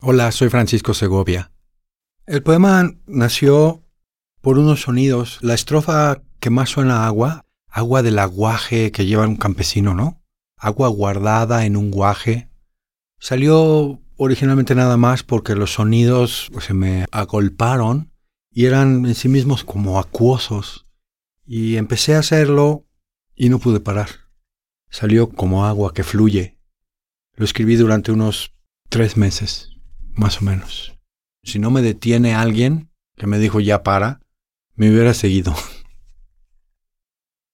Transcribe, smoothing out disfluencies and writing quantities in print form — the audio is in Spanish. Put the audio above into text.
Hola, soy Francisco Segovia. El poema nació por unos sonidos. La estrofa que más suena a agua, agua del aguaje que lleva un campesino, ¿no? Agua guardada en un guaje. Salió originalmente nada más porque los sonidos se me agolparon y eran en sí mismos como acuosos. Y empecé a hacerlo y no pude parar. Salió como agua que fluye. Lo escribí durante unos 3 meses. Más o menos. Si no me detiene alguien que me dijo ya para, me hubiera seguido.